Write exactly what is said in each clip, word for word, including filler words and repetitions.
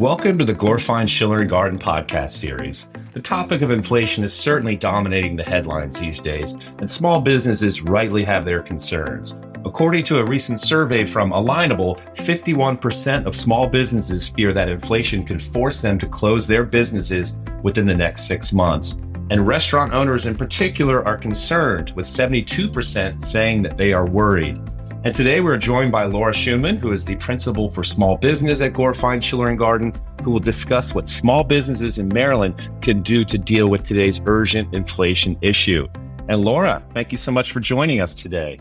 Welcome to the Gorfine-Schiller and Garden podcast series. The topic of inflation is certainly dominating the headlines these days, and small businesses rightly have their concerns. According to a recent survey from Alignable, fifty-one percent of small businesses fear that inflation could force them to close their businesses within the next six months. And restaurant owners in particular are concerned, with seventy-two percent saying that they are worried. And today we're joined by Laura Schumann, who is the principal for small business at Gorfine, Schiller and Garden, who will discuss what small businesses in Maryland can do to deal with today's urgent inflation issue. And Laura, thank you so much for joining us today.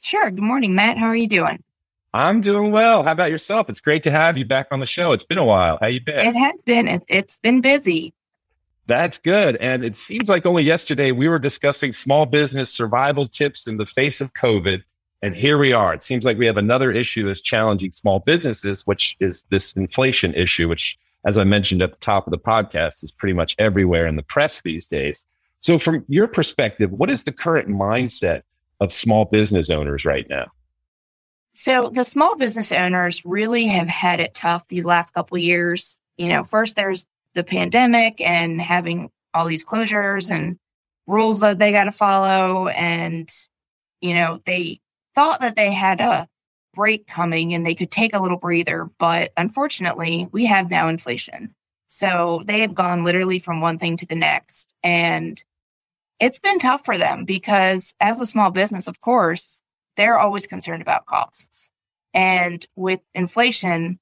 Sure. Good morning, Matt. How are you doing? I'm doing well. How about yourself? It's great to have you back on the show. It's been a while. How you been? It has been. It's been busy. That's good. And it seems like only yesterday we were discussing small business survival tips in the face of COVID. And here we are. It seems like we have another issue that's challenging small businesses, which is this inflation issue, which, as I mentioned at the top of the podcast, is pretty much everywhere in the press these days. So from your perspective, what is the current mindset of small business owners right now? So the small business owners really have had it tough these last couple of years. You know, first there's the pandemic and having all these closures and rules that they got to follow. And, you know, they thought that they had a break coming and they could take a little breather, but unfortunately, we have now inflation. So they have gone literally from one thing to the next. And it's been tough for them because as a small business, of course, they're always concerned about costs. And with inflation,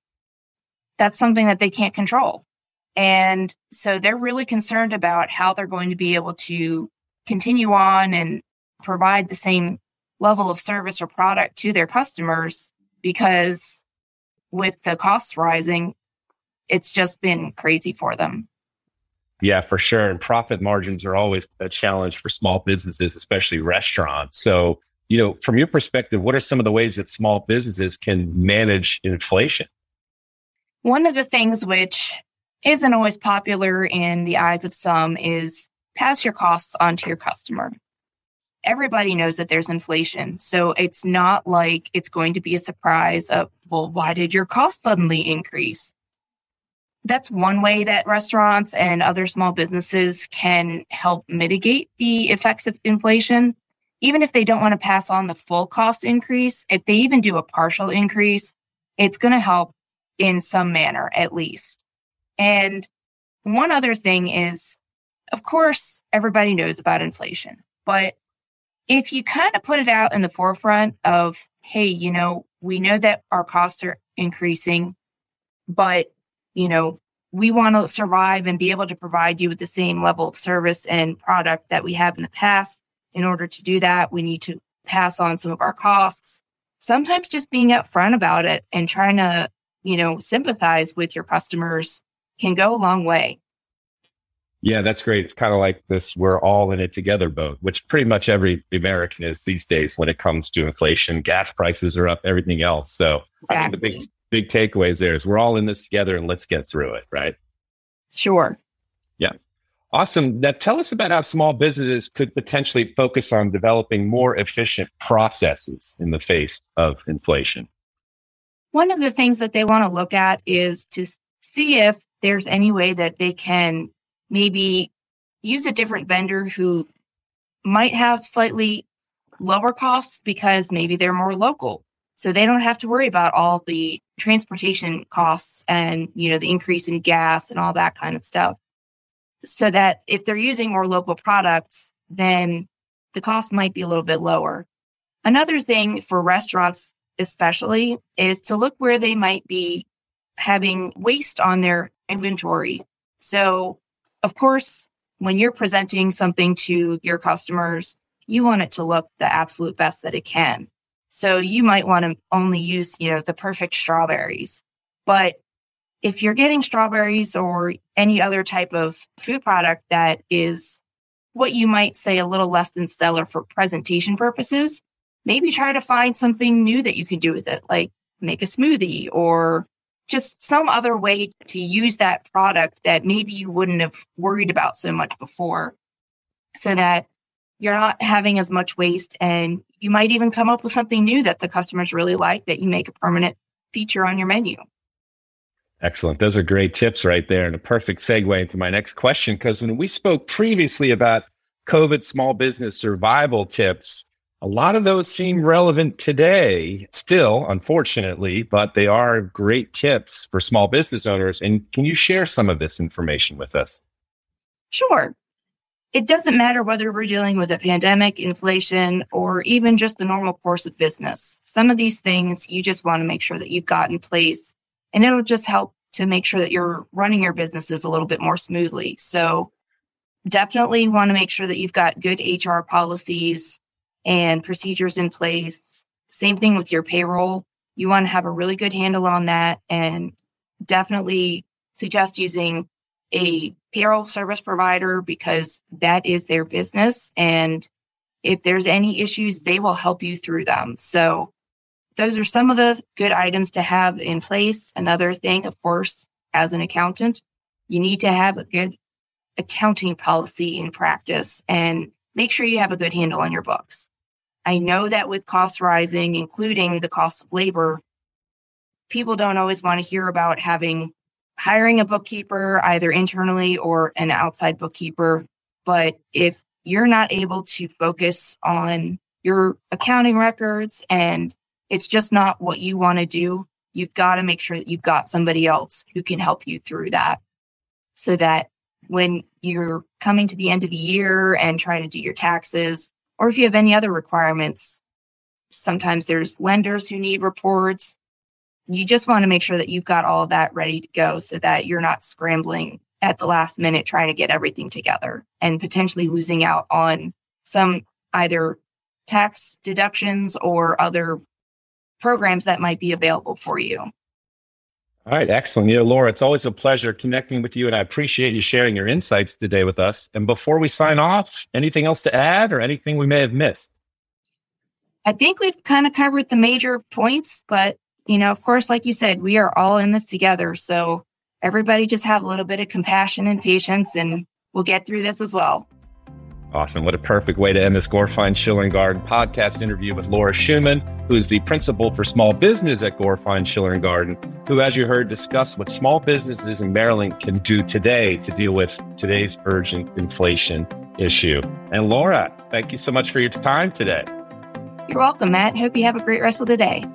that's something that they can't control. And so they're really concerned about how they're going to be able to continue on and provide the same level of service or product to their customers, because with the costs rising, it's just been crazy for them. Yeah, for sure. And profit margins are always a challenge for small businesses, especially restaurants. So, you know, from your perspective, what are some of the ways that small businesses can manage inflation? One of the things which isn't always popular in the eyes of some is pass your costs on to your customer. Everybody knows that there's inflation. So it's not like it's going to be a surprise of, well, why did your cost suddenly increase? That's one way that restaurants and other small businesses can help mitigate the effects of inflation. Even if they don't want to pass on the full cost increase, if they even do a partial increase, it's going to help in some manner, at least. And one other thing is, of course, everybody knows about inflation, but if you kind of put it out in the forefront of, hey, you know, we know that our costs are increasing, but, you know, we want to survive and be able to provide you with the same level of service and product that we have in the past. In order to do that, we need to pass on some of our costs. Sometimes just being upfront about it and trying to, you know, sympathize with your customers can go a long way. Yeah, that's great. It's kind of like this, we're all in it together boat, which pretty much every American is these days when it comes to inflation. Gas prices are up, everything else. So exactly. I think the big big takeaways there is we're all in this together and let's get through it, right? Sure. Yeah. Awesome. Now tell us about how small businesses could potentially focus on developing more efficient processes in the face of inflation. One of the things that they want to look at is to see if there's any way that they can maybe use a different vendor who might have slightly lower costs because maybe they're more local. So they don't have to worry about all the transportation costs and, you know, the increase in gas and all that kind of stuff. So that if they're using more local products, then the cost might be a little bit lower. Another thing for restaurants especially is to look where they might be having waste on their inventory. So of course, when you're presenting something to your customers, you want it to look the absolute best that it can. So you might want to only use, you know, the perfect strawberries. But if you're getting strawberries or any other type of food product that is what you might say a little less than stellar for presentation purposes, maybe try to find something new that you can do with it, like make a smoothie or just some other way to use that product that maybe you wouldn't have worried about so much before, so that you're not having as much waste. And you might even come up with something new that the customers really like that you make a permanent feature on your menu. Excellent. Those are great tips right there, and a perfect segue into my next question, because when we spoke previously about COVID small business survival tips, a lot of those seem relevant today still, unfortunately, but they are great tips for small business owners. And can you share some of this information with us? Sure. It doesn't matter whether we're dealing with a pandemic, inflation, or even just the normal course of business. Some of these things you just want to make sure that you've got in place, and it'll just help to make sure that you're running your businesses a little bit more smoothly. So definitely want to make sure that you've got good H R policies and procedures in place. Same thing with your payroll. You want to have a really good handle on that, and definitely suggest using a payroll service provider, because that is their business. And if there's any issues, they will help you through them. So those are some of the good items to have in place. Another thing, of course, as an accountant, you need to have a good accounting policy in practice and make sure you have a good handle on your books. I know that with costs rising, including the cost of labor, people don't always want to hear about having hiring a bookkeeper, either internally or an outside bookkeeper. But if you're not able to focus on your accounting records and it's just not what you want to do, you've got to make sure that you've got somebody else who can help you through that, so that when you're coming to the end of the year and trying to do your taxes, or if you have any other requirements, sometimes there's lenders who need reports. You just want to make sure that you've got all of that ready to go, so that you're not scrambling at the last minute trying to get everything together and potentially losing out on some either tax deductions or other programs that might be available for you. All right. Excellent. Yeah, Laura, it's always a pleasure connecting with you, and I appreciate you sharing your insights today with us. And before we sign off, anything else to add or anything we may have missed? I think we've kind of covered the major points, but you know, of course, like you said, we are all in this together. So everybody just have a little bit of compassion and patience, and we'll get through this as well. Awesome. What a perfect way to end this Gorfine Schilling Garden podcast interview with Laura Schumann, who is the principal for small business at Gorfine Schilling Garden, who, as you heard, discussed what small businesses in Maryland can do today to deal with today's urgent inflation issue. And Laura, thank you so much for your time today. You're welcome, Matt. Hope you have a great rest of the day.